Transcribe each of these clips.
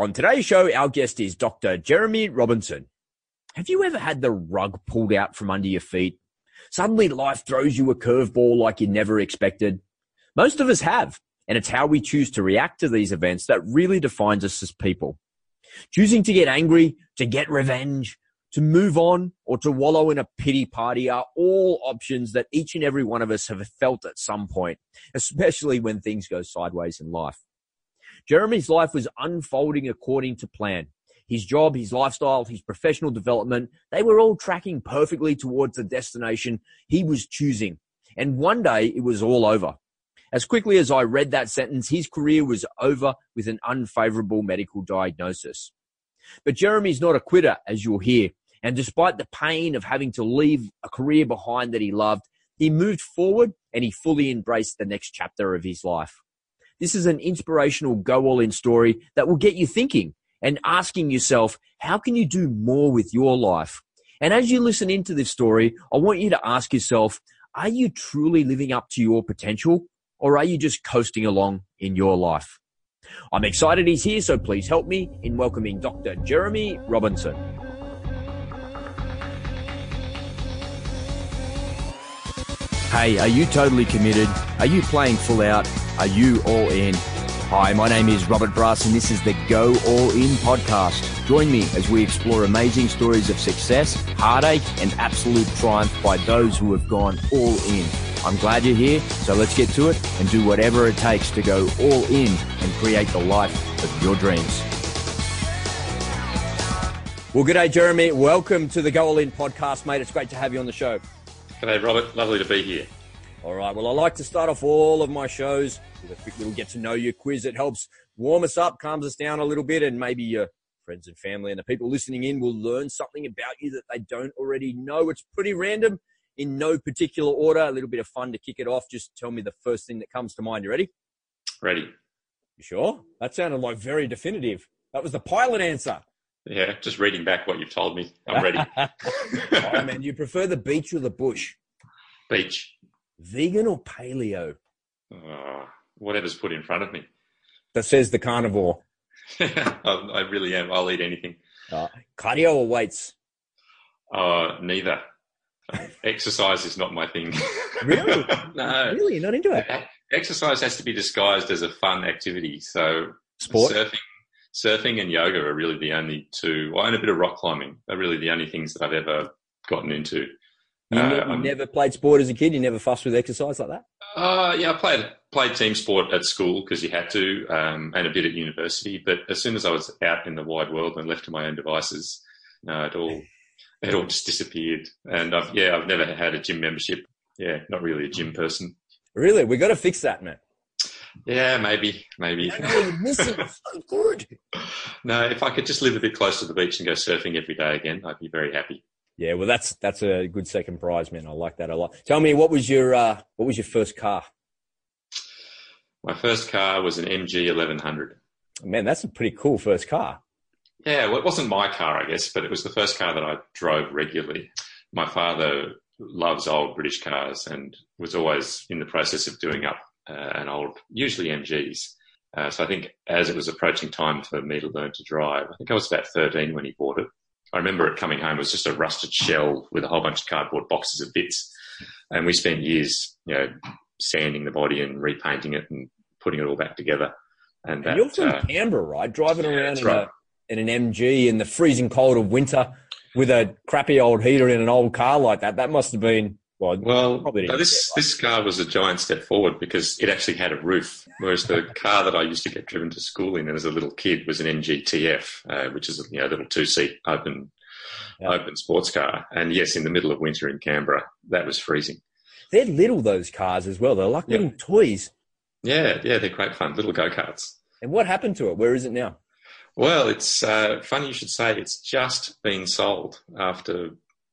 On today's show, our guest is Dr. Jeremy Robinson. Have you ever had the rug pulled out from under your feet? Suddenly life throws you a curveball like you never expected. Most of us have, and it's how we choose to react to these events that really defines us as people. Choosing to get angry, to get revenge, to move on, or to wallow in a pity party are all options that each and every one of us have felt at some point, especially when things go sideways in life. Jeremy's life was unfolding according to plan. His job, his lifestyle, his professional development, they were all tracking perfectly towards the destination he was choosing. And one day it was all over. As quickly as I read that sentence, his career was over with an unfavorable medical diagnosis. But Jeremy's not a quitter, as you'll hear. And despite the pain of having to leave a career behind that he loved, he moved forward and he fully embraced the next chapter of his life. This is an inspirational go-all-in story that will get you thinking and asking yourself, how can you do more with your life? And as you listen into this story, I want you to ask yourself, are you truly living up to your potential, or are you just coasting along in your life? I'm excited he's here, so please help me in welcoming Dr. Jeremy Robinson. Hey, are you totally committed? Are you playing full out? Are you all in? Hi, my name is Robert Brass and this is the Go All In podcast. Join me as we explore amazing stories of success, heartache, and absolute triumph by those who have gone all in. I'm glad you're here, so let's get to it and do whatever it takes to go all in and create the life of your dreams. Well, g'day, Jeremy. Welcome to the Go All In podcast, mate. It's great to have you on the show. G'day, Robert. Lovely to be here. All right. Well, I like to start off all of my shows with a quick little get to know you quiz. It helps warm us up, calms us down a little bit, and maybe your friends and family and the people listening in will learn something about you that they don't already know. It's pretty random, in no particular order. A little bit of fun to kick it off. Just tell me the first thing that comes to mind. You ready? Ready. You sure? That sounded like very definitive. That was the pilot answer. Yeah, just reading back what you've told me. I'm ready. Oh, man, you prefer the beach or the bush? Beach. Vegan or paleo? Whatever's put in front of me. That says the carnivore. I really am. I'll eat anything. Cardio or weights? Neither. Exercise is not my thing. Really? No. Really? You're not into it? Exercise has to be disguised as a fun activity. So sport? Surfing and yoga are really the only two, and a bit of rock climbing are really the only things that I've ever gotten into. You never played sport as a kid? You never fussed with exercise like that? Yeah, I played team sport at school because you had to, and a bit at university. But as soon as I was out in the wide world and left to my own devices, it all just disappeared. And I've never had a gym membership. Yeah, not really a gym person. Really? We got to fix that, man. Yeah, maybe. Missing so good. No, if I could just live a bit close to the beach and go surfing every day again, I'd be very happy. Yeah, well, that's a good second prize, man. I like that a lot. Tell me, what was your first car? My first car was an MG 1100. Man, that's a pretty cool first car. Yeah, well, it wasn't my car, I guess, but it was the first car that I drove regularly. My father loves old British cars and was always in the process of doing up an old, usually MGs. So I think as it was approaching time for me to learn to drive, I think I was about 13 when he bought it. I remember it coming home. It was just a rusted shell with a whole bunch of cardboard boxes of bits. And we spent years, sanding the body and repainting it and putting it all back together. And you're from Canberra, right? Driving around in an MG in the freezing cold of winter with a crappy old heater in an old car like that. That must have been... Well, this car was a giant step forward because it actually had a roof, whereas the car that I used to get driven to school in as a little kid was an MGTF, which is a little two-seat open sports car. And yes, in the middle of winter in Canberra, that was freezing. They're little, those cars as well. They're like little toys. Yeah, they're great fun, little go-karts. And what happened to it? Where is it now? Well, it's funny you should say. It's just been sold after...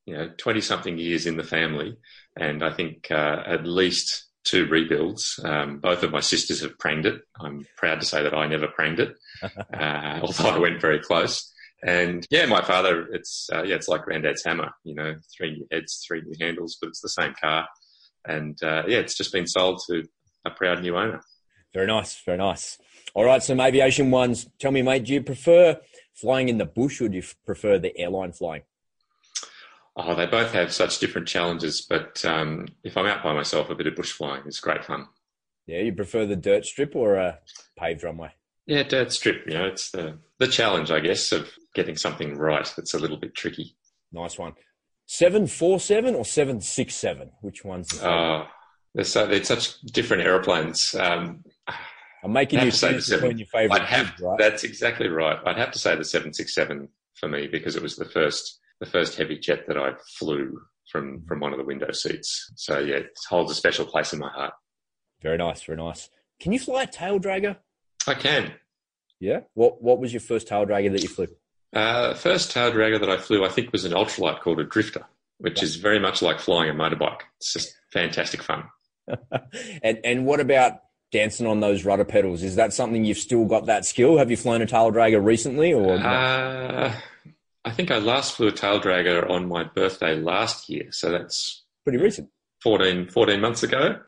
20-something years in the family, and I think at least two rebuilds. Both of my sisters have pranged it. I'm proud to say that I never pranged it, although I went very close. And, my father, it's like Granddad's hammer, three heads, three new handles, but it's the same car. And, it's just been sold to a proud new owner. Very nice, very nice. All right, some aviation ones. Tell me, mate, do you prefer flying in the bush or do you prefer the airline flying? Oh, they both have such different challenges, but if I'm out by myself, a bit of bush flying is great fun. Yeah, you prefer the dirt strip or a paved runway? Yeah, dirt strip. You know, it's the challenge, I guess, of getting something right that's a little bit tricky. Nice one. 747 or 767? Which one's the favorite? They're such different aeroplanes. I'm making you choose between your favourite kids, right? That's exactly right. I'd have to say the 767 for me because it was the first heavy jet that I flew from one of the window seats. So, yeah, it holds a special place in my heart. Very nice, very nice. Can you fly a tail dragger? I can. Yeah? What was your first tail dragger that you flew? First tail dragger that I flew, I think, was an ultralight called a drifter, which is very much like flying a motorbike. It's just fantastic fun. And what about dancing on those rudder pedals? Is that something you've still got that skill? Have you flown a tail dragger recently? Or I think I last flew a tail dragger on my birthday last year. So that's pretty recent. 14 months ago.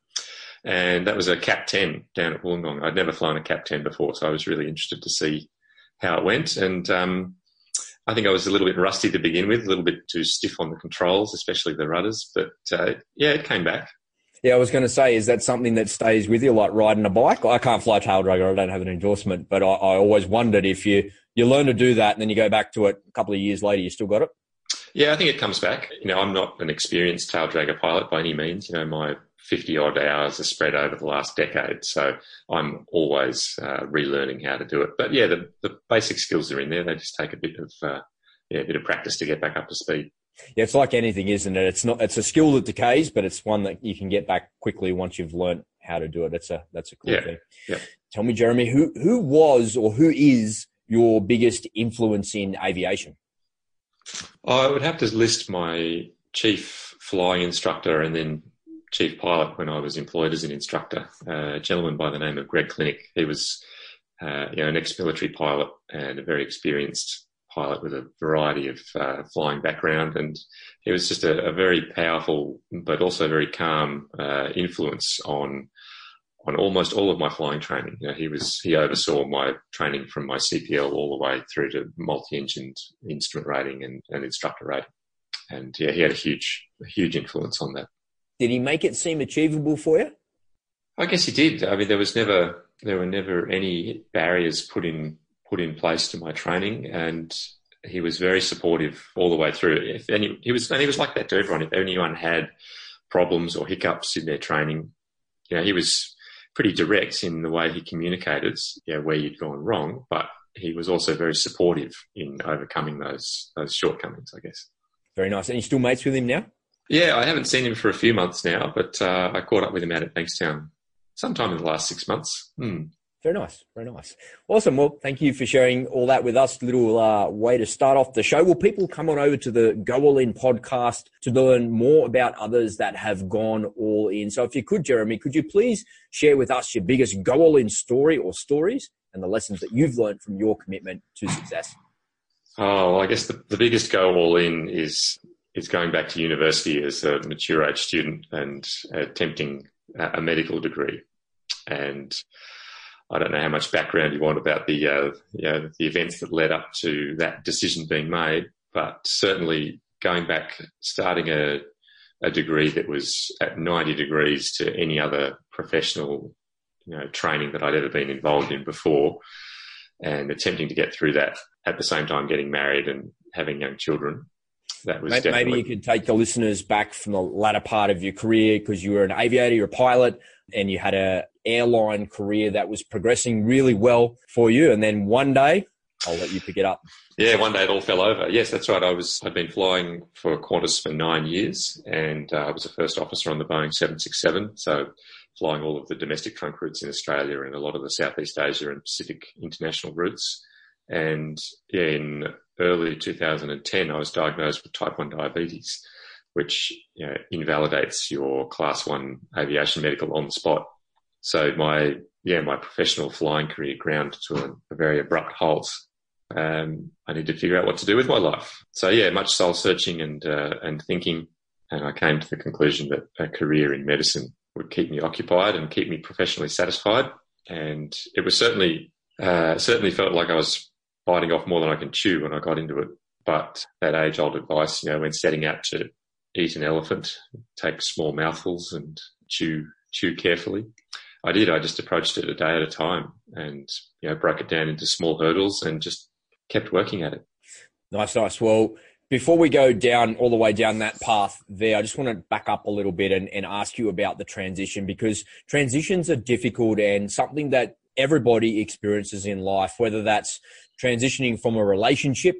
And that was a Cap 10 down at Wollongong. I'd never flown a Cap 10 before, so I was really interested to see how it went. And I think I was a little bit rusty to begin with, a little bit too stiff on the controls, especially the rudders. But, yeah, it came back. Yeah, I was going to say, is that something that stays with you, like riding a bike? I can't fly tail dragger. I don't have an endorsement. But I always wondered if you learn to do that and then you go back to it a couple of years later, you still got it? Yeah, I think it comes back. You know, I'm not an experienced tail dragger pilot by any means. You know, my 50-odd hours are spread over the last decade. So I'm always relearning how to do it. But, yeah, the basic skills are in there. They just take a bit of practice to get back up to speed. Yeah, it's like anything, isn't it? It's a skill that decays, but it's one that you can get back quickly once you've learned how to do it. That's a cool thing. Yeah. Tell me, Jeremy, who was or who is your biggest influence in aviation? I would have to list my chief flying instructor and then chief pilot when I was employed as an instructor, a gentleman by the name of Greg Klinick. He was an ex-military pilot and a very experienced pilot with a variety of flying background, and he was just a very powerful but also very calm influence on almost all of my flying training. You know, he oversaw my training from my CPL all the way through to multi-engined instrument rating and instructor rating, and yeah, he had a huge influence on that. Did he make it seem achievable for you? I guess he did. I mean, there were never any barriers put in place to my training, and he was very supportive all the way through. He was like that to everyone. If anyone had problems or hiccups in their training, you know, he was pretty direct in the way he communicated, you know, where you'd gone wrong, but he was also very supportive in overcoming those shortcomings, I guess. Very nice. And you still mates with him now? Yeah, I haven't seen him for a few months now, but I caught up with him out at Bankstown sometime in the last 6 months. Very nice. Very nice. Awesome. Well, thank you for sharing all that with us. Little way to start off the show. Will people come on over to the Go All In podcast to learn more about others that have gone all in? So if you could, Jeremy, could you please share with us your biggest Go All In story or stories and the lessons that you've learned from your commitment to success? Oh, well, I guess the biggest Go All In is going back to university as a mature age student and attempting a medical degree. And I don't know how much background you want about the events that led up to that decision being made, but certainly going back, starting a degree that was at 90 degrees to any other professional, you know, training that I'd ever been involved in before, and attempting to get through that at the same time getting married and having young children. That was Maybe you could take the listeners back from the latter part of your career, because you were an aviator, you're a pilot, and you had a airline career that was progressing really well for you, and then one day, I'll let you pick it up. Yeah, one day it all fell over. Yes, that's right. I'd been flying for Qantas for 9 years, and I was the first officer on the Boeing 767, so flying all of the domestic trunk routes in Australia and a lot of the Southeast Asia and Pacific international routes. And in early 2010, I was diagnosed with type 1 diabetes, which, you know, invalidates your class 1 aviation medical on the spot. So my professional flying career ground to a very abrupt halt. I need to figure out what to do with my life. So yeah, much soul searching and thinking. And I came to the conclusion that a career in medicine would keep me occupied and keep me professionally satisfied and it was certainly felt like I was biting off more than I can chew when I got into it. But that age-old advice, you know, when setting out to eat an elephant, take small mouthfuls and chew carefully. I did. I just approached it a day at a time, and you know, broke it down into small hurdles, and just kept working at it. Nice. Well, before we go down all the way down that path there, I just want to back up a little bit and ask you about the transition, because transitions are difficult and something that everybody experiences in life, whether that's transitioning from a relationship,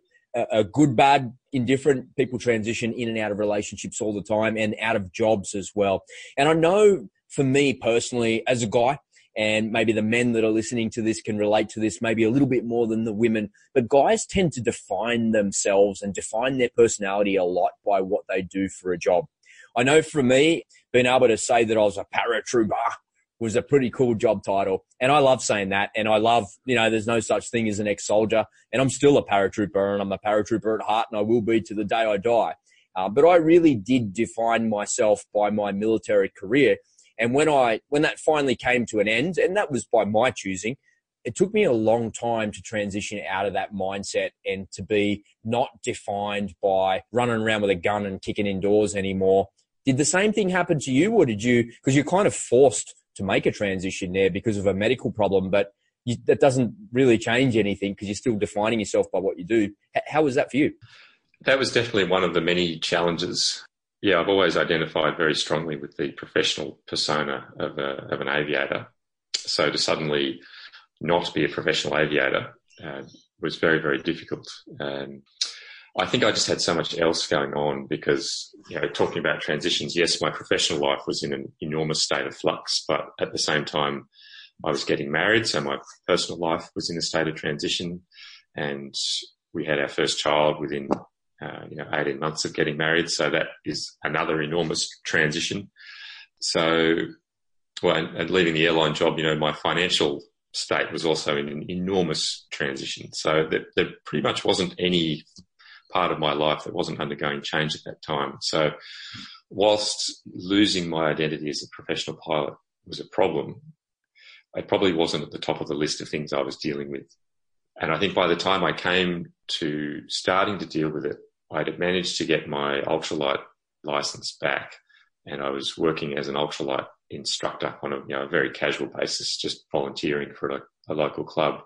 a good, bad, indifferent. People transition in and out of relationships all the time, and out of jobs as well. And I know, for me personally, as a guy, and maybe the men that are listening to this can relate to this maybe a little bit more than the women, but guys tend to define themselves and define their personality a lot by what they do for a job. I know for me, being able to say that I was a paratrooper was a pretty cool job title. And I love saying that. And I love, you know, there's no such thing as an ex-soldier, and I'm still a paratrooper, and I'm a paratrooper at heart, and I will be to the day I die. But I really did define myself by my military career. And when that finally came to an end, and that was by my choosing, it took me a long time to transition out of that mindset and to be not defined by running around with a gun and kicking indoors anymore. Did the same thing happen to you, or because you're kind of forced to make a transition there because of a medical problem, but that doesn't really change anything because you're still defining yourself by what you do. How was that for you? That was definitely one of the many challenges. Yeah, I've always identified very strongly with the professional persona of an aviator. So to suddenly not be a professional aviator was very, very difficult. I think I just had so much else going on because, you know, talking about transitions, yes, my professional life was in an enormous state of flux, but at the same time I was getting married, so my personal life was in a state of transition, and we had our first child within 18 months of getting married. So that is another enormous transition. So, well, and leaving the airline job, you know, my financial state was also in an enormous transition. So there pretty much wasn't any part of my life that wasn't undergoing change at that time. So whilst losing my identity as a professional pilot was a problem, it probably wasn't at the top of the list of things I was dealing with. And I think by the time I came to starting to deal with it, I'd managed to get my ultralight license back, and I was working as an ultralight instructor on a very casual basis, just volunteering for a local club.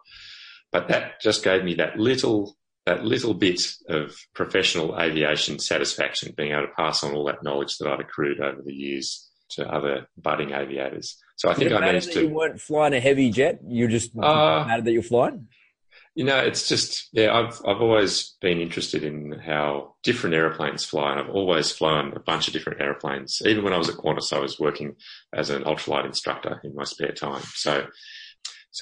But that just gave me that little bit of professional aviation satisfaction, being able to pass on all that knowledge that I'd accrued over the years to other budding aviators. So I think I managed to. You weren't flying a heavy jet. You just mad that you're flying. You know, it's just, yeah, I've always been interested in how different aeroplanes fly, and I've always flown a bunch of different aeroplanes. Even when I was at Qantas, I was working as an ultralight instructor in my spare time. So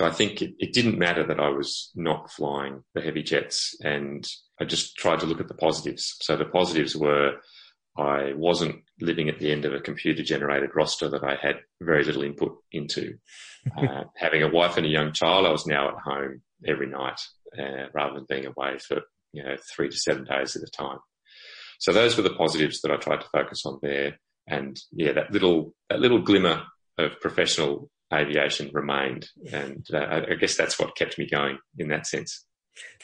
I think it didn't matter that I was not flying the heavy jets, and I just tried to look at the positives. So the positives were I wasn't living at the end of a computer-generated roster that I had very little input into. Having a wife and a young child, I was now at home every night rather than being away for 3 to 7 days at a time. So those were the positives that I tried to focus on there. And yeah, that little glimmer of professional aviation remained. And I guess that's what kept me going in that sense.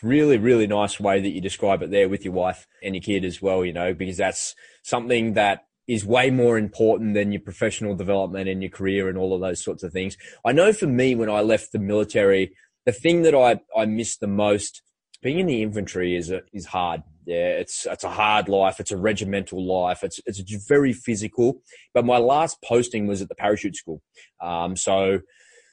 Really, really nice way that you describe it there with your wife and your kid as well, you know, because that's something that is way more important than your professional development and your career and all of those sorts of things. I know for me, when I left the military, the thing that I missed the most, being in the infantry is hard. Yeah, it's a hard life. It's a regimental life. It's very physical. But my last posting was at the parachute school. So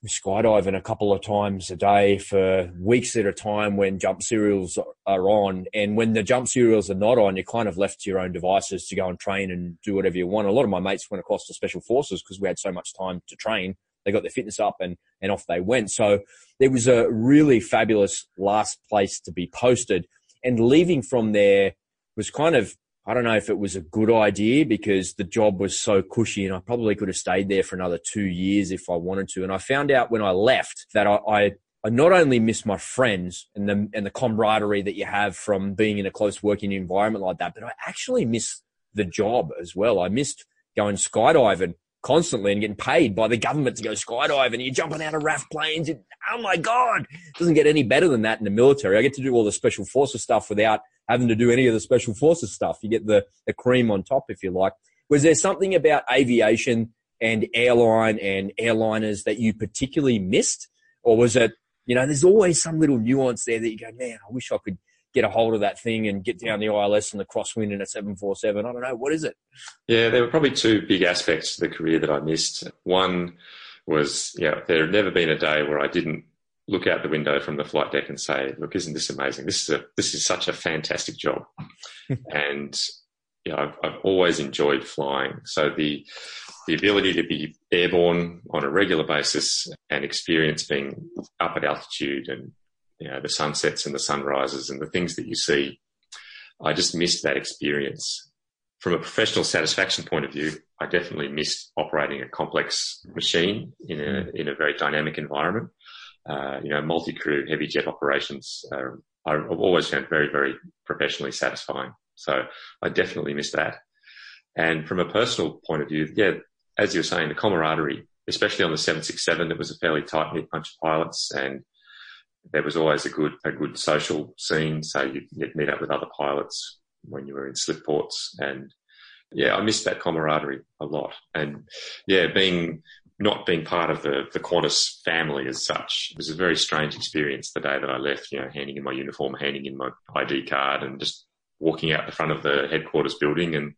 skydiving a couple of times a day for weeks at a time when jump serials are on. And when the jump serials are not on, you're kind of left to your own devices to go and train and do whatever you want. A lot of my mates went across to Special Forces because we had so much time to train. They got their fitness up and off they went. So it was a really fabulous last place to be posted. And leaving from there was kind of, I don't know if it was a good idea because the job was so cushy, and I probably could have stayed there for another 2 years if I wanted to. And I found out when I left that I not only missed my friends and the camaraderie that you have from being in a close working environment like that, but I actually missed the job as well. I missed going skydiving constantly and getting paid by the government to go skydiving. You're jumping out of RAF planes. Oh my God. It doesn't get any better than that in the military. I get to do all the special forces stuff without having to do any of the special forces stuff. You get the cream on top, if you like. Was there something about aviation and airline and airliners that you particularly missed? Or was it, you know, there's always some little nuance there that you go, man, I wish I could get a hold of that thing and get down the ILS and the crosswind in a 747. I don't know. What is it? Yeah, there were probably two big aspects to the career that I missed. One was, there had never been a day where I didn't look out the window from the flight deck and say, look, isn't this amazing? This is such a fantastic job. And, I've always enjoyed flying. So the ability to be airborne on a regular basis and experience being up at altitude and, the sunsets and the sunrises and the things that you see, I just missed that experience. From a professional satisfaction point of view, I definitely missed operating a complex machine in a very dynamic environment. Multi-crew, heavy jet operations, I've always found very, very professionally satisfying. So I definitely miss that. And from a personal point of view, as you were saying, the camaraderie, especially on the 767, it was a fairly tight-knit bunch of pilots, and there was always a good social scene. So you'd meet up with other pilots when you were in slip ports. And I missed that camaraderie a lot. And being part of the Qantas family as such, it was a very strange experience the day that I left, handing in my uniform, handing in my ID card, and just walking out the front of the headquarters building and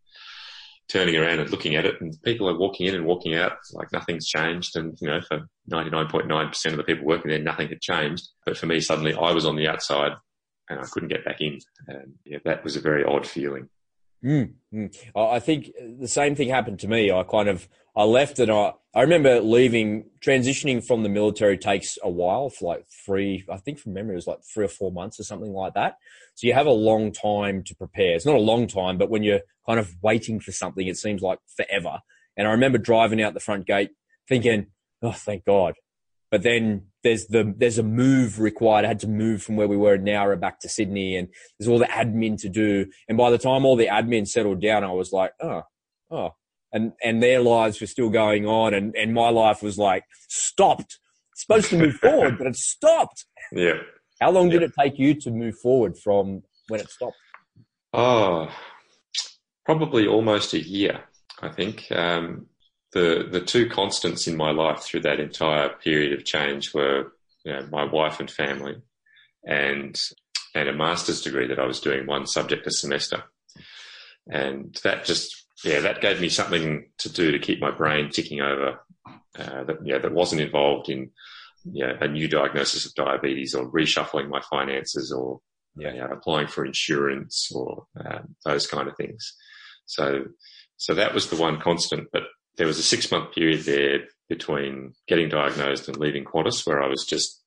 turning around and looking at it, and people are walking in and walking out like nothing's changed. And, for 99.9% of the people working there, nothing had changed. But for me, suddenly I was on the outside and I couldn't get back in. And that was a very odd feeling. Mm-hmm. I think the same thing happened to me. I left, and I remember transitioning from the military takes a while, for like three or four months or something like that. So you have a long time to prepare. It's not a long time, but when you're kind of waiting for something, it seems like forever. And I remember driving out the front gate thinking, oh, thank God. But then there's a move required. I had to move from where we were in Nowra back to Sydney, and there's all the admin to do. And by the time all the admin settled down, I was like, oh. And their lives were still going on, and my life was like stopped. It's supposed to move forward, but it stopped. Yeah. How long did it take you to move forward from when it stopped? Oh, probably almost a year, I think. The two constants in my life through that entire period of change were my wife and family, and a master's degree that I was doing, one subject a semester. And that just... that gave me something to do to keep my brain ticking over that wasn't involved in a new diagnosis of diabetes or reshuffling my finances or applying for insurance or those kind of things. So that was the one constant. But there was a 6-month period there between getting diagnosed and leaving Qantas where I was just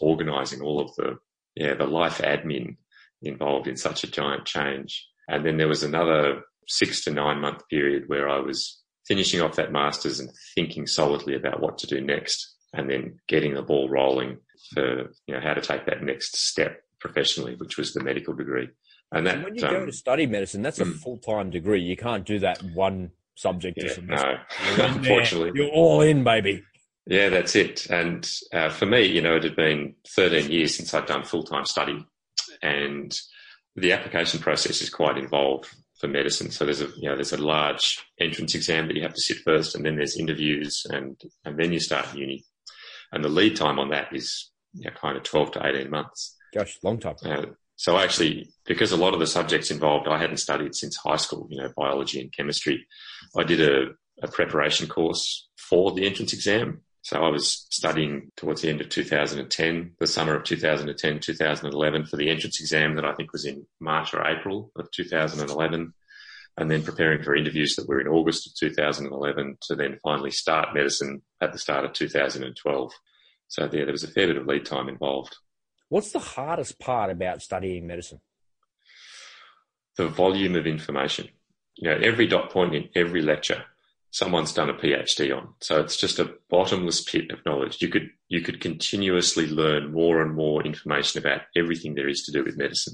organising all of the life admin involved in such a giant change. And then there was another 6 to 9 month period where I was finishing off that master's and thinking solidly about what to do next, and then getting the ball rolling for how to take that next step professionally, which was the medical degree. And that, and when you go to study medicine, that's a full-time degree. You can't do that one subject. No, unfortunately. You're all in, baby. Yeah, that's it. And for me, it had been 13 years since I'd done full-time study, and the application process is quite involved for medicine. So there's a large entrance exam that you have to sit first, and then there's interviews, and then you start uni. And the lead time on that is kind of 12 to 18 months. Gosh, long time. So actually, because a lot of the subjects involved I hadn't studied since high school, biology and chemistry, I did a preparation course for the entrance exam. So I was studying towards the end of 2010, the summer of 2010, 2011 for the entrance exam that I think was in March or April of 2011, and then preparing for interviews that were in August of 2011 to then finally start medicine at the start of 2012. So there was a fair bit of lead time involved. What's the hardest part about studying medicine? The volume of information. Every dot point in every lecture someone's done a PhD on. So it's just a bottomless pit of knowledge. You could continuously learn more and more information about everything there is to do with medicine,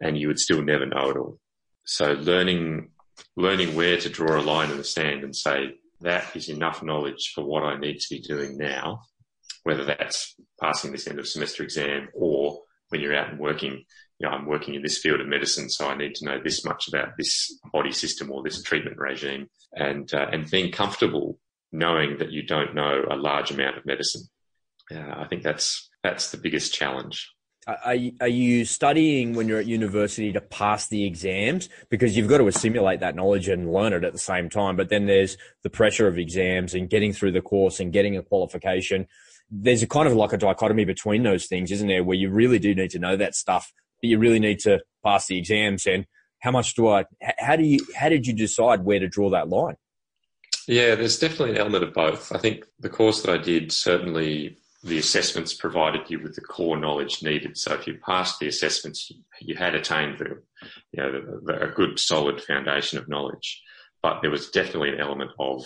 and you would still never know it all. So learning where to draw a line in the sand and say, that is enough knowledge for what I need to be doing now, whether that's passing this end of semester exam or when you're out and working, you know, I'm working in this field of medicine, so I need to know this much about this body system or this treatment regime, and being comfortable knowing that you don't know a large amount of medicine. I think that's the biggest challenge. Are you studying when you're at university to pass the exams? Because you've got to assimilate that knowledge and learn it at the same time. But then there's the pressure of exams and getting through the course and getting a qualification. There's a kind of like a dichotomy between those things, isn't there? Where you really do need to know that stuff, but you really need to pass the exams. And how did you decide where to draw that line? Yeah, there's definitely an element of both. I think the course that I did, certainly the assessments provided you with the core knowledge needed. So if you passed the assessments, you had attained a good solid foundation of knowledge. But there was definitely an element of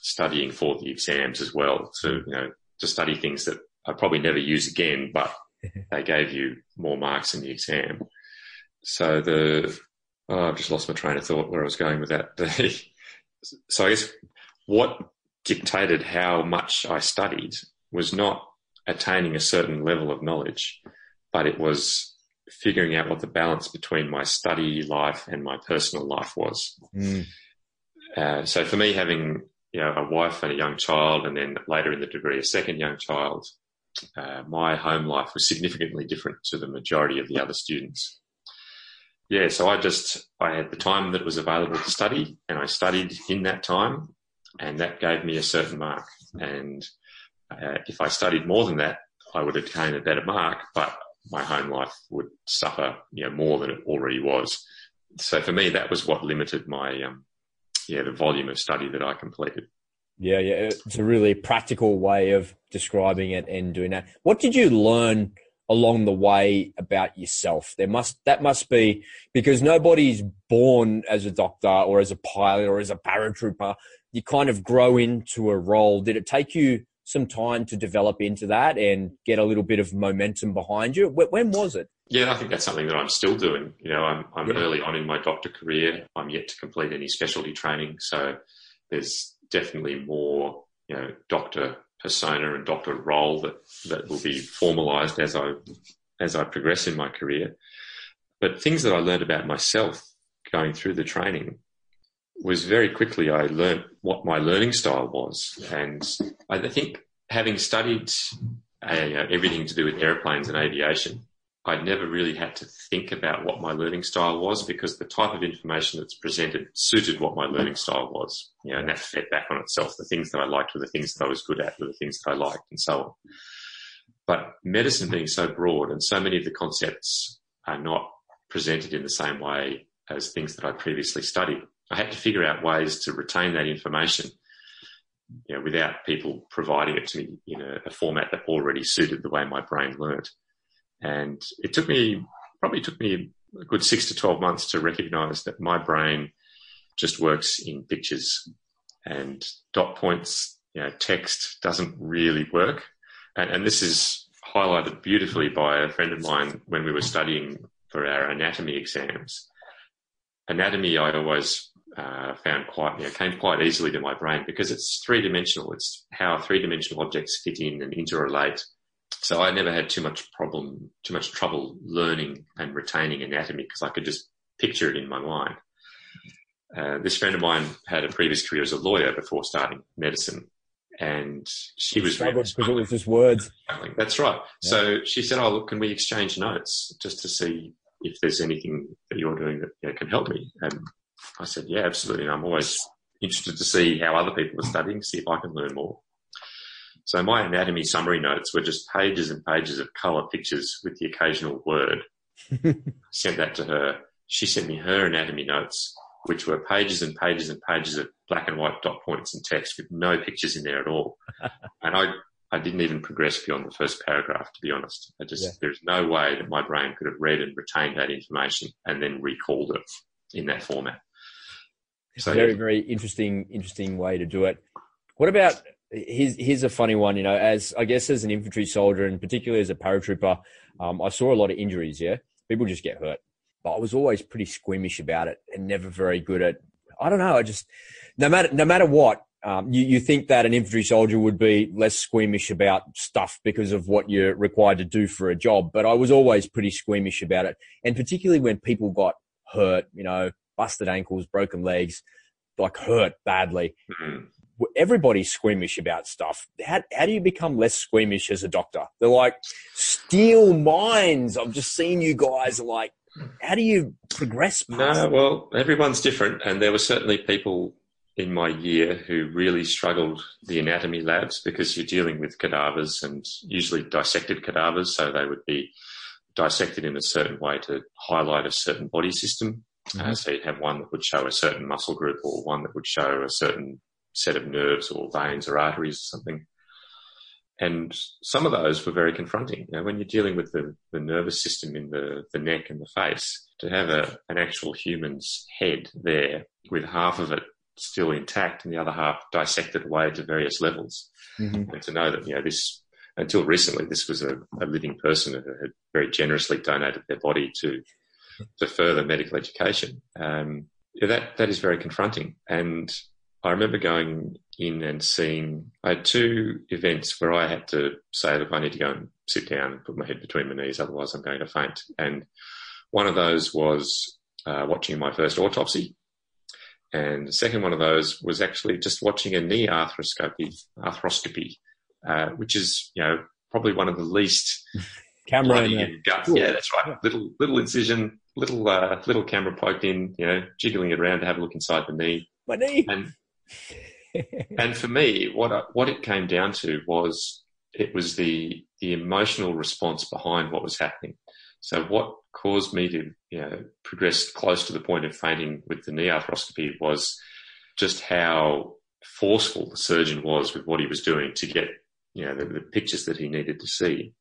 studying for the exams as well, to study things that I probably never use again, but they gave you more marks in the exam. So I've just lost my train of thought where I was going with that. So I guess what dictated how much I studied was not attaining a certain level of knowledge, but it was figuring out what the balance between my study life and my personal life was. Mm. So for me, having a wife and a young child, and then later in the degree, a second young child, my home life was significantly different to the majority of the other students. Yeah, so I had the time that was available to study, and I studied in that time, and that gave me a certain mark. And if I studied more than that, I would obtain a better mark, but my home life would suffer, more than it already was. So for me, that was what limited my, the volume of study that I completed. Yeah, yeah, it's a really practical way of describing it and doing that. What did you learn along the way about yourself? That must be, because nobody's born as a doctor or as a pilot or as a paratrooper. You kind of grow into a role. Did it take you some time to develop into that and get a little bit of momentum behind you? When was it? Yeah, I think that's something that I'm still doing. I'm early on in my doctor career. I'm yet to complete any specialty training. So there's definitely more, doctor persona and doctor role that will be formalised as I progress in my career. But things that I learned about myself going through the training was very quickly I learned what my learning style was. And I think having studied everything to do with airplanes and aviation, I never really had to think about what my learning style was, because the type of information that's presented suited what my learning style was, and that fed back on itself. The things that I liked were the things that I was good at, were the things that I liked, and so on. But medicine being so broad, and so many of the concepts are not presented in the same way as things that I previously studied, I had to figure out ways to retain that information, without people providing it to me in a format that already suited the way my brain learnt. And it probably took me a good 6 to 12 months to recognise that my brain just works in pictures, and dot points, text doesn't really work. And this is highlighted beautifully by a friend of mine when we were studying for our anatomy exams. Anatomy I always found came quite easily to my brain, because it's three-dimensional. It's how three-dimensional objects fit in and interrelate. So I never had too much trouble learning and retaining anatomy, because I could just picture it in my mind. This friend of mine had a previous career as a lawyer before starting medicine, and she was struggling because it was just words. That's right. Yeah. So she said, "Oh, look, can we exchange notes just to see if there's anything that you're doing that can help me?" And I said, "Yeah, absolutely. And I'm always interested to see how other people are studying, see if I can learn more." So my anatomy summary notes were just pages and pages of colour pictures with the occasional word. Sent that to her. She sent me her anatomy notes, which were pages and pages and pages of black and white dot points and text with no pictures in there at all. And I didn't even progress beyond the first paragraph, to be honest. There's no way that my brain could have read and retained that information and then recalled it in that format. So very, very interesting way to do it. What about, here's a funny one, as an infantry soldier, and particularly as a paratrooper, I saw a lot of injuries. Yeah. People just get hurt, but I was always pretty squeamish about it and never very good at, no matter what, You think that an infantry soldier would be less squeamish about stuff because of what you're required to do for a job, but I was always pretty squeamish about it. And particularly when people got hurt, you know, busted ankles, broken legs, like hurt badly. Mm-hmm. Everybody's squeamish about stuff. How do you become less squeamish as a doctor? They're like, steel minds. I've just seen you guys. Like, how do you progress past that? Well, everyone's different. And there were certainly people in my year who really struggled the anatomy labs because you're dealing with cadavers and usually dissected cadavers. So they would be dissected in a certain way to highlight a certain body system. Mm-hmm. So you'd have one that would show a certain muscle group or one that would show a certain set of nerves or veins or arteries or something. And some of those were very confronting. You know, when you're dealing with the nervous system in the neck and the face, to have an actual human's head there with half of it still intact and the other half dissected away to various levels. Mm-hmm. And to know that, you know, this, until recently, this was a living person who had very generously donated their body to further medical education. That is very confronting. And I remember going in and seeing, I had two events where I had to say, look, I need to go and sit down and put my head between my knees, otherwise I'm going to faint. And one of those was watching my first autopsy. And the second one of those was actually just watching a knee arthroscopy, which is, you know, probably one of the least camera in gut. Cool. Yeah, that's right. Little incision, little camera poked in, you know, jiggling it around to have a look inside the knee. My knee. And for me, what it came down to was it was the emotional response behind what was happening. So what caused me to, you know, progress close to the point of fainting with the knee arthroscopy was just how forceful the surgeon was with what he was doing to get, you know, the pictures that he needed to see.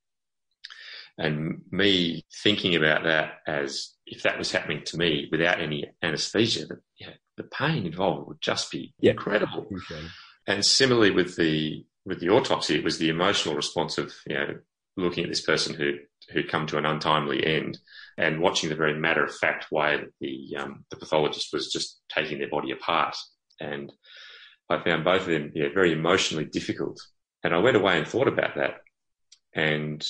And me thinking about that as if that was happening to me without any anaesthesia, that, you know, the pain involved would just be incredible. Okay. And similarly with the autopsy, it was the emotional response of, you know, looking at this person who'd come to an untimely end and watching the very matter-of-fact way that the pathologist was just taking their body apart. And I found both of them very emotionally difficult. And I went away and thought about that and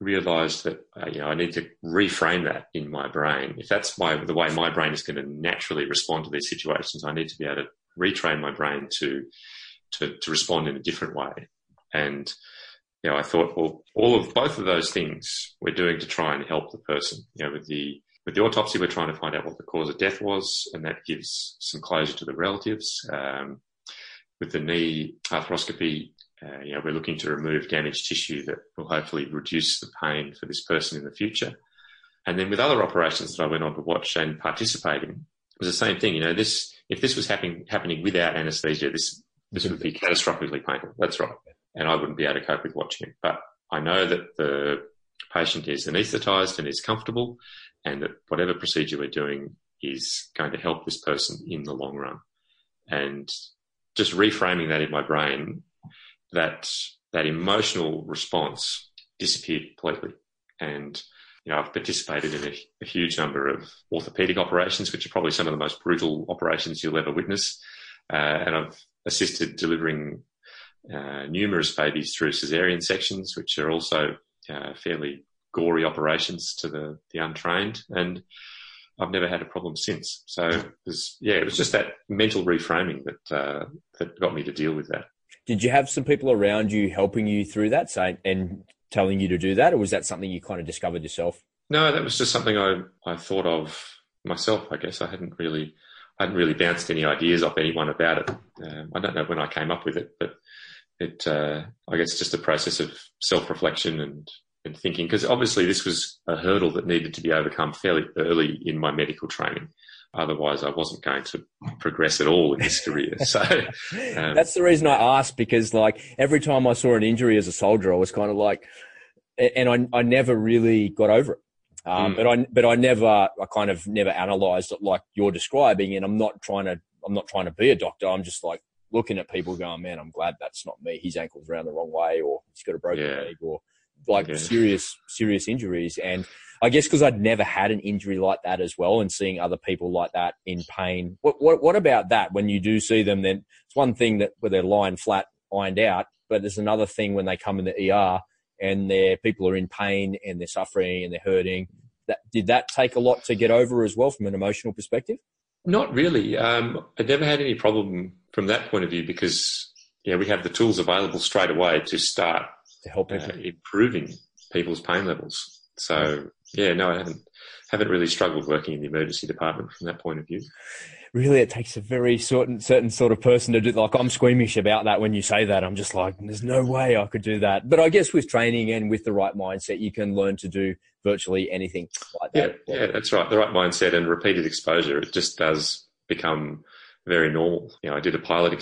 realised that I need to reframe that in my brain. If that's the way my brain is going to naturally respond to these situations, I need to be able to retrain my brain to respond in a different way. And you know, I thought, well, both of those things we're doing to try and help the person. You know, with the autopsy, we're trying to find out what the cause of death was, and that gives some closure to the relatives. With the knee arthroscopy, we're looking to remove damaged tissue that will hopefully reduce the pain for this person in the future. And then with other operations that I went on to watch and participate in, it was the same thing. You know, this, if this was happening without anaesthesia, this would be catastrophically painful. That's right. And I wouldn't be able to cope with watching it. But I know that the patient is anaesthetised and is comfortable and that whatever procedure we're doing is going to help this person in the long run. And just reframing that in my brain, that emotional response disappeared completely. And, you know, I've participated in a huge number of orthopaedic operations, which are probably some of the most brutal operations you'll ever witness. And I've assisted delivering numerous babies through caesarean sections, which are also fairly gory operations to the untrained, and I've never had a problem since. So it was just that mental reframing that got me to deal with that. Did you have some people around you helping you through that, say, and telling you to do that, or was that something you kind of discovered yourself? No, that was just something I thought of myself, I guess. I hadn't really bounced any ideas off anyone about it. I don't know when I came up with it, but I guess just a process of self-reflection and thinking, because obviously this was a hurdle that needed to be overcome fairly early in my medical training. Otherwise, I wasn't going to progress at all in this career. So that's the reason I asked, because like every time I saw an injury as a soldier, I was kind of like, and I never really got over it. But I never analysed it like you're describing, and I'm not trying to be a doctor. I'm just like, looking at people going, man, I'm glad that's not me. His ankle's around the wrong way, or he's got a broken leg, or like serious injuries. And I guess because I'd never had an injury like that as well, and seeing other people like that in pain. What about that? When you do see them, then it's one thing that where they're lying flat, ironed out, but there's another thing when they come in the ER and their people are in pain and they're suffering and they're hurting. Did that take a lot to get over as well from an emotional perspective? Not really. I never had any problem from that point of view because we have the tools available straight away to start to help improving people's pain levels. So I haven't really struggled working in the emergency department from that point of view. Really, it takes a very certain sort of person to do. Like, I'm squeamish about that when you say that. I'm just like, there's no way I could do that. But I guess with training and with the right mindset, you can learn to do virtually anything like that. Yeah, that's right. The right mindset and repeated exposure, it just does become very normal. I did a pilot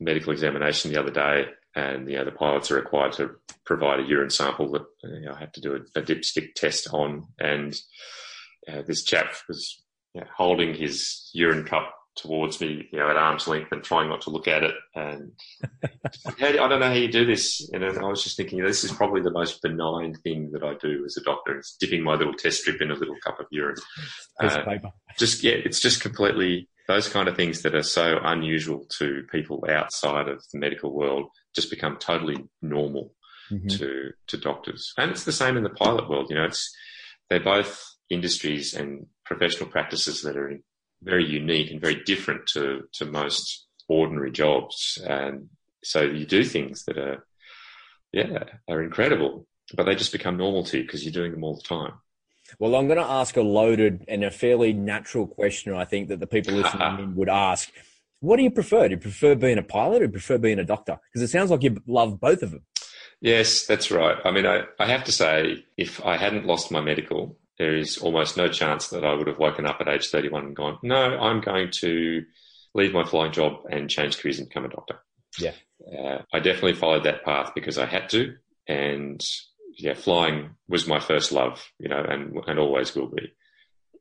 medical examination the other day, and the pilots are required to provide a urine sample that I had to do a dipstick test on. And this chap was holding his urine cup towards me, at arm's length and trying not to look at it. And I don't know how you do this. And I was just thinking, this is probably the most benign thing that I do as a doctor. It's dipping my little test strip in a little cup of urine. Paper. It's just completely those kind of things that are so unusual to people outside of the medical world just become totally normal to doctors. And it's the same in the pilot world. They're both industries and professional practices that are very unique and very different to most ordinary jobs. And so you do things that are incredible, but they just become normal to you because you're doing them all the time. Well, I'm going to ask a loaded and a fairly natural question, I think, that the people listening in would ask. What do you prefer? Do you prefer being a pilot or do you prefer being a doctor? Because it sounds like you love both of them. Yes, that's right. I mean, I have to say, if I hadn't lost my medical, there is almost no chance that I would have woken up at age 31 and gone, no, I'm going to leave my flying job and change careers and become a doctor. Yeah. I definitely followed that path because I had to. And flying was my first love, and always will be.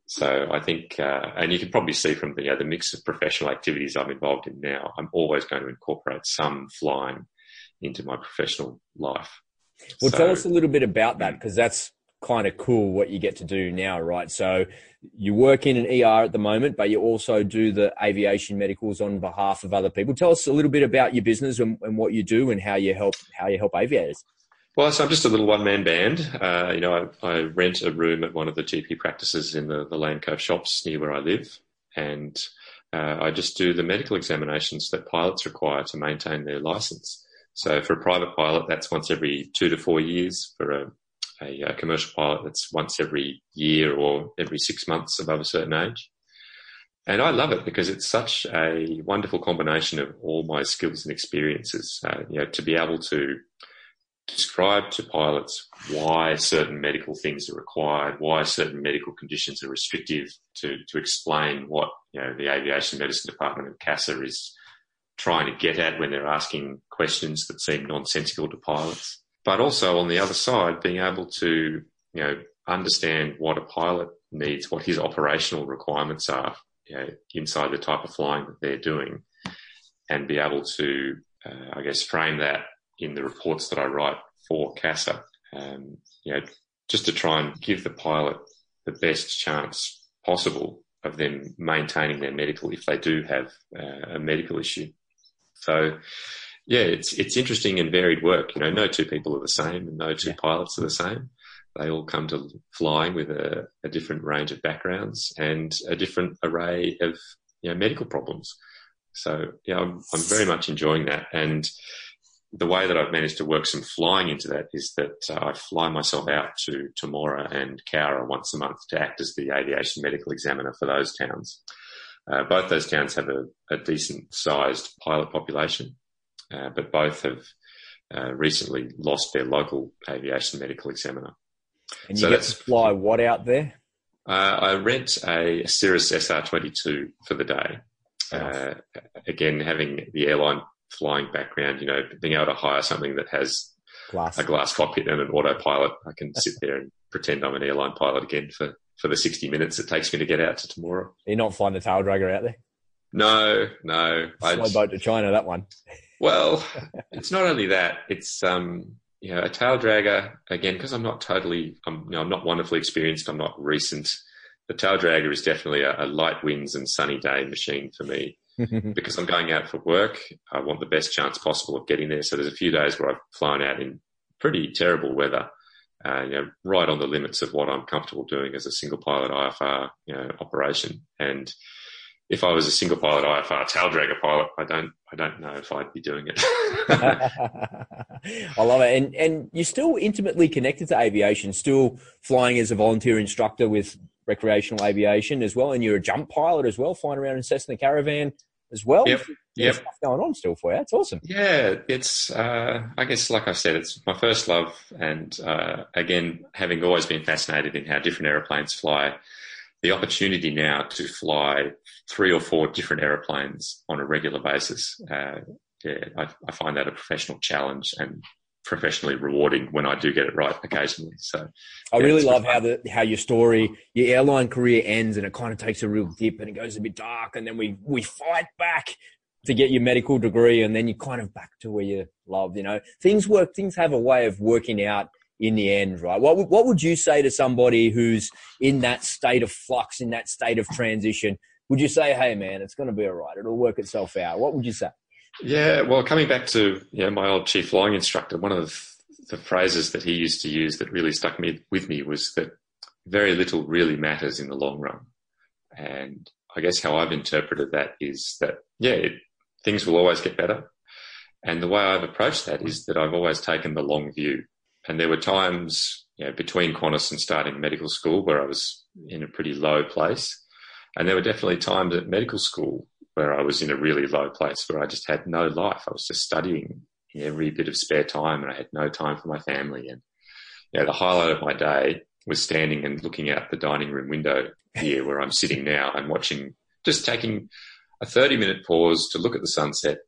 So I think, and you can probably see from the mix of professional activities I'm involved in now, I'm always going to incorporate some flying into my professional life. Well, tell us a little bit about that, because that's kind of cool what you get to do now, right? So you work in an ER at the moment, but you also do the aviation medicals on behalf of other people. Tell us a little bit about your business and what you do and how you help aviators. Well, so I'm just a little one-man band. I rent a room at one of the GP practices in the Lane Cove shops near where I live, and I just do the medical examinations that pilots require to maintain their license. So for a private pilot, that's once every 2 to 4 years. For a commercial pilot, that's once every year or every 6 months above a certain age. And I love it because it's such a wonderful combination of all my skills and experiences. To be able to describe to pilots why certain medical things are required, why certain medical conditions are restrictive, to explain what the aviation medicine department of CASA is trying to get at when they're asking questions that seem nonsensical to pilots. But also on the other side, being able to, understand what a pilot needs, what his operational requirements are, inside the type of flying that they're doing, and be able to, frame that in the reports that I write for CASA, just to try and give the pilot the best chance possible of them maintaining their medical if they do have a medical issue. So, it's interesting and varied work. No two people are the same and no two pilots are the same. They all come to flying with a different range of backgrounds and a different array of, medical problems. So, I'm very much enjoying that. And the way that I've managed to work some flying into that is that I fly myself out to Tamora and Cowra once a month to act as the aviation medical examiner for those towns. Both those towns have a decent-sized pilot population. But both have recently lost their local aviation medical examiner. And you get to fly what out there? I rent a Cirrus SR22 for the day. Again, having the airline flying background, being able to hire something that has a glass cockpit and an autopilot, I can sit there and pretend I'm an airline pilot again for the 60 minutes it takes me to get out to Tamora. You're not flying the tail dragger out there? No. Slow boat to China, that one. Well, it's not only that. It's Yeah, a tail dragger, again, because I'm not wonderfully experienced, I'm not recent. The tail dragger is definitely a light winds and sunny day machine for me because I'm going out for work. I want the best chance possible of getting there. So there's a few days where I've flown out in pretty terrible weather, right on the limits of what I'm comfortable doing as a single pilot IFR operation. And if I was a single pilot IFR tail dragger pilot, I don't know if I'd be doing it. I love it. And you're still intimately connected to aviation, still flying as a volunteer instructor with recreational aviation as well. And you're a jump pilot as well, flying around in Cessna Caravan as well. Yep. Stuff going on still for you. That's awesome. Yeah. It's, I guess, like I said, it's my first love. And, again, having always been fascinated in how different airplanes fly, the opportunity now to fly 3 or 4 different airplanes on a regular basis, I find that a professional challenge and professionally rewarding when I do get it right occasionally. So I really love how your story, your airline career ends and it kind of takes a real dip and it goes a bit dark, and then we fight back to get your medical degree, and then you're kind of back to where you love. Things have a way of working out in the end, right? What would you say to somebody who's in that state of flux, in that state of transition? Would you say, hey man, it's going to be all right, it'll work itself out? What would you say? Yeah, well, coming back to my old chief flying instructor, one of the phrases that he used to use that really stuck with me was that very little really matters in the long run. And I guess how I've interpreted that is that, things will always get better. And the way I've approached that is that I've always taken the long view. And there were times between Qantas and starting medical school where I was in a pretty low place. And there were definitely times at medical school where I was in a really low place, where I just had no life. I was just studying every bit of spare time and I had no time for my family. And the highlight of my day was standing and looking out the dining room window here where I'm sitting now and watching, just taking a 30-minute pause to look at the sunset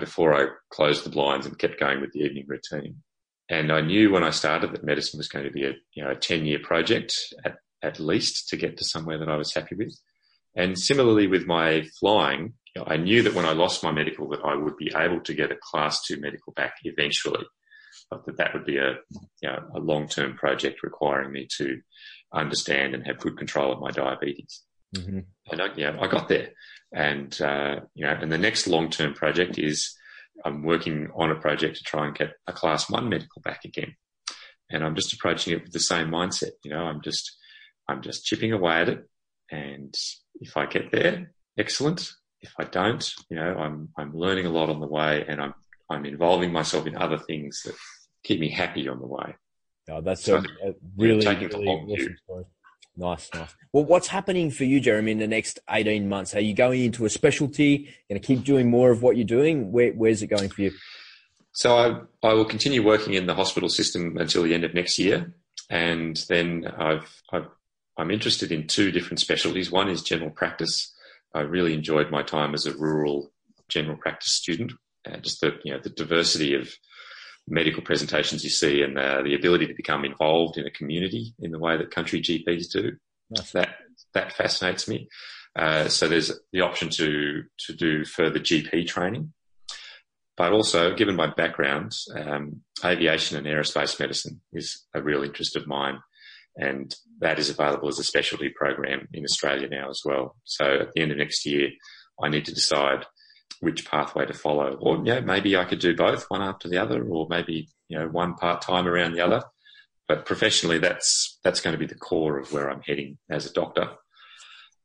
before I closed the blinds and kept going with the evening routine. And I knew when I started that medicine was going to be a 10-year project at least to get to somewhere that I was happy with. And similarly with my flying, I knew that when I lost my medical that I would be able to get a class 2 medical back eventually, but that would be a long-term project requiring me to understand and have good control of my diabetes. Mm-hmm. And I got there. And, and the next long-term project is I'm working on a project to try and get a class 1 medical back again. And I'm just approaching it with the same mindset. I'm just chipping away at it. And if I get there, excellent. If I don't, I'm learning a lot on the way, and I'm involving myself in other things that keep me happy on the way. Oh, that's really awesome story. Nice. Well, what's happening for you, Jeremy, in the next 18 months? Are you going into a specialty? Going to keep doing more of what you're doing? Where's it going for you? So I will continue working in the hospital system until the end of next year, and then I'm interested in 2 different specialties. One is general practice. I really enjoyed my time as a rural general practice student, and just the diversity of medical presentations you see, and the ability to become involved in a community in the way that country GPs do. Nice. That fascinates me. So there's the option to do further GP training, but also given my background, aviation and aerospace medicine is a real interest of mine. And that is available as a specialty program in Australia now as well. So at the end of next year, I need to decide which pathway to follow. Or maybe I could do both, one after the other, or maybe one part-time around the other. But professionally, that's going to be the core of where I'm heading as a doctor.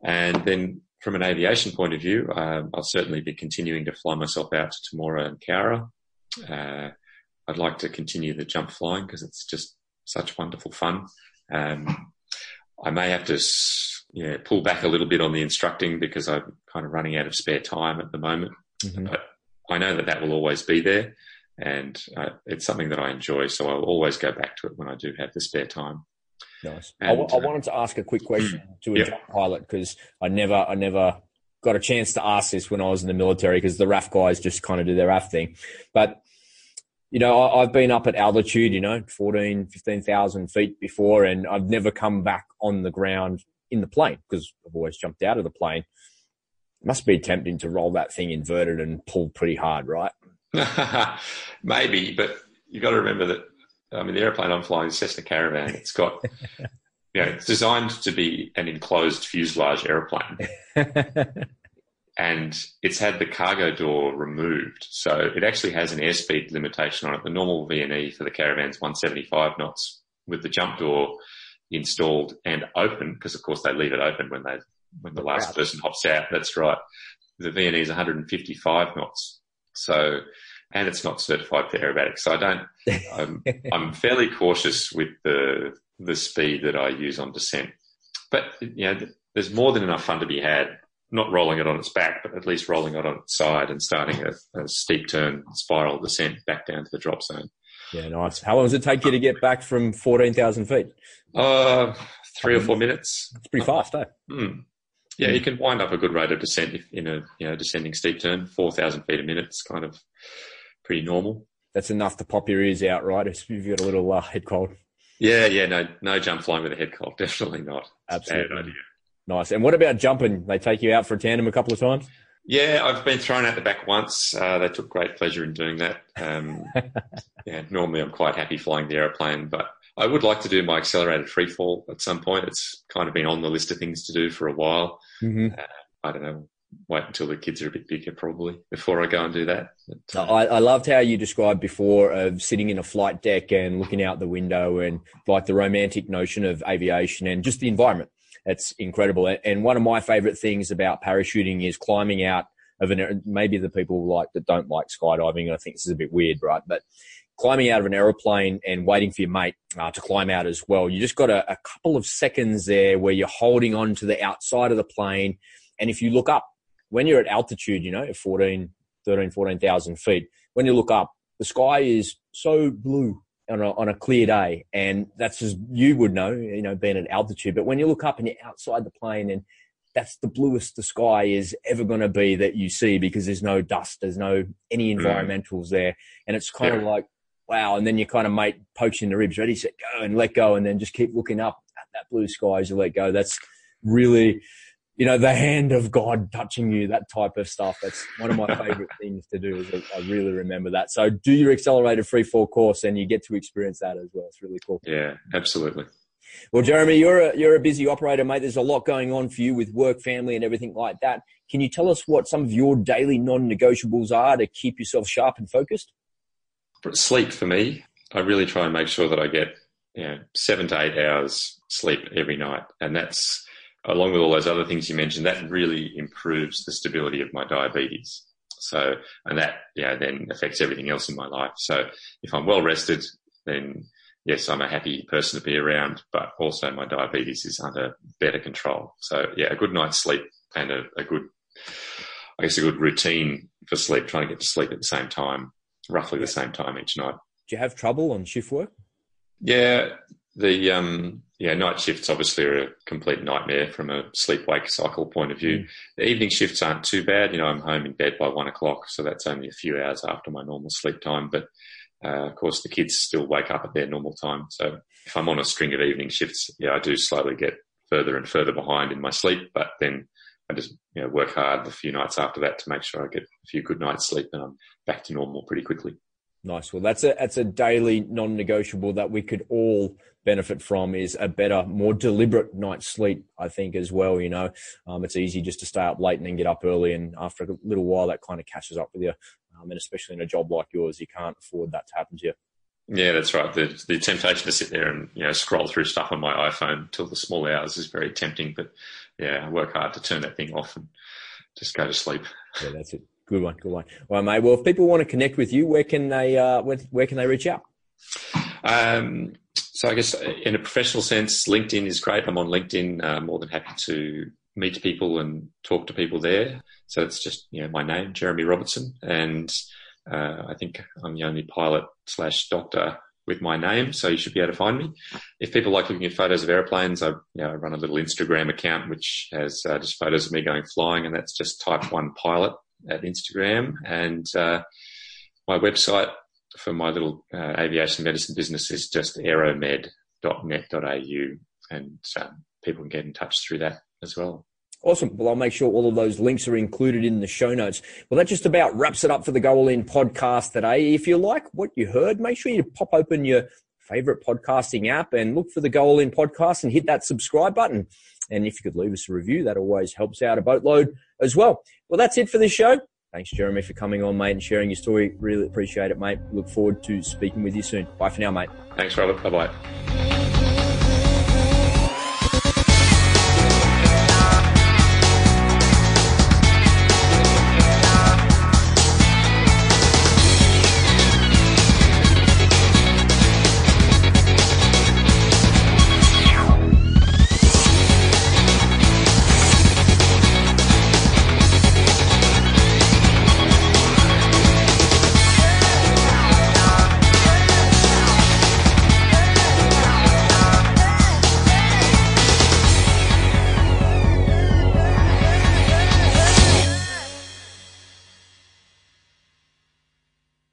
And then from an aviation point of view, I'll certainly be continuing to fly myself out to Tamora and Cowra. I'd like to continue the jump flying because it's just such wonderful fun. I may have to pull back a little bit on the instructing because I'm kind of running out of spare time at the moment. Mm-hmm. But I know that will always be there, and it's something that I enjoy, so I'll always go back to it when I do have the spare time. Nice. And, I wanted to ask a quick question to a jump pilot because I never got a chance to ask this when I was in the military because the RAF guys just kind of do their RAF thing. But I've been up at altitude, 14, 15,000 feet before, and I've never come back on the ground in the plane because I've always jumped out of the plane. It must be tempting to roll that thing inverted and pull pretty hard, right? Maybe, but you've got to remember that I mean, the airplane I'm flying is Cessna Caravan. It's got, you know, it's designed to be an enclosed fuselage airplane. And it's had the cargo door removed. So it actually has an airspeed limitation on it. The normal VNE for the Caravan is 175 knots with the jump door installed and open, because of course they leave it open when the last person hops out. That's right. The VNE is 155 knots. So, and it's not certified for aerobatics. So I don't, I'm fairly cautious with the speed that I use on descent. But, you know, there's more than enough fun to be had. Not rolling it on its back, but at least rolling it on its side and starting a steep turn, spiral descent back down to the drop zone. Yeah, nice. How long does it take you to get back from 14,000 feet? 3 or 4 minutes. It's pretty fast, eh? Mm. Yeah, you can wind up a good rate of descent if in a, you know, descending steep turn. 4,000 feet a minute is kind of pretty normal. That's enough to pop your ears out, right? If you've got a little head cold. Yeah, no jump flying with a head cold. Definitely not. Absolutely. Bad idea. Nice. And what about jumping? They take you out for a tandem a couple of times? Yeah, I've been thrown out the back once. They took great pleasure in doing that. Yeah, normally I'm quite happy flying the aeroplane, but I would like to do my accelerated freefall at some point. It's kind of been on the list of things to do for a while. Mm-hmm. I don't know. Wait until the kids are a bit bigger probably before I go and do that. But, I loved how you described before of sitting in a flight deck and looking out the window and like the romantic notion of aviation and just the environment. It's incredible. And one of my favorite things about parachuting is climbing out of an, maybe the people like that don't like skydiving, I think this is a bit weird, right? But climbing out of an aeroplane and waiting for your mate to climb out as well. You just got a couple of seconds there where you're holding on to the outside of the plane. And if you look up, when you're at altitude, you know, at 14,000 feet, when you look up, the sky is so blue. On a clear day, and that's as you would know, you know, being at altitude. But when you look up and you're outside the plane, and that's the bluest the sky is ever going to be that you see, because there's no dust, there's no any environmentals there, and it's kind of like wow. And then you kind of mate poaching the ribs, ready, set, go, and let go, and then just keep looking up at that blue sky as you let go. That's really, you know, the hand of God touching you, that type of stuff. That's one of my favorite things to do is I really remember that. So do your accelerated free fall course and you get to experience that as well. It's really cool. Yeah, absolutely. Well, Jeremy, you're a busy operator, mate. There's a lot going on for you with work, family and everything like that. Can you tell us what some of your daily non-negotiables are to keep yourself sharp and focused? Sleep for me. I really try and make sure that I get 7 to 8 hours sleep every night. And that's, along with all those other things you mentioned, that really improves the stability of my diabetes. So, and that, then affects everything else in my life. So if I'm well rested, then yes, I'm a happy person to be around, but also my diabetes is under better control. So a good night's sleep and a good routine for sleep, trying to get to sleep at the same time, roughly the same time each night. Do you have trouble on shift work? Yeah. The, night shifts obviously are a complete nightmare from a sleep-wake cycle point of view. The evening shifts aren't too bad. You know, I'm home in bed by 1 o'clock, so that's only a few hours after my normal sleep time. But, of course, the kids still wake up at their normal time. So if I'm on a string of evening shifts, I do slowly get further and further behind in my sleep. But then I just, work hard the few nights after that to make sure I get a few good nights sleep and I'm back to normal pretty quickly. Nice. Well, that's a daily non-negotiable that we could all benefit from is a better, more deliberate night's sleep, I think, as well. It's easy just to stay up late and then get up early. And after a little while, that kind of catches up with you. And especially in a job like yours, you can't afford that to happen to you. Yeah, that's right. The temptation to sit there and, scroll through stuff on my iPhone till the small hours is very tempting. But I work hard to turn that thing off and just go to sleep. Yeah, that's it. Good one. Well, mate. Well, if people want to connect with you, where can they reach out? So I guess in a professional sense, LinkedIn is great. I'm on LinkedIn. More than happy to meet people and talk to people there. So it's just my name, Jeremy Robinson, and I think I'm the only pilot / doctor with my name. So you should be able to find me. If people like looking at photos of airplanes, I run a little Instagram account which has just photos of me going flying, and that's just type 1 pilot. At Instagram, and my website for my little aviation medicine business is just aeromed.net.au, and people can get in touch through that as well. Awesome. Well, I'll make sure all of those links are included in the show notes. Well, that just about wraps it up for the Go All In podcast today. If you like what you heard, make sure you pop open your favorite podcasting app and look for the Go All In podcast and hit that subscribe button. And if you could leave us a review, that always helps out a boatload as well. Well, that's it for this show. Thanks, Jeremy, for coming on, mate, and sharing your story. Really appreciate it, mate. Look forward to speaking with you soon. Bye for now, mate. Thanks, Robert. Bye-bye.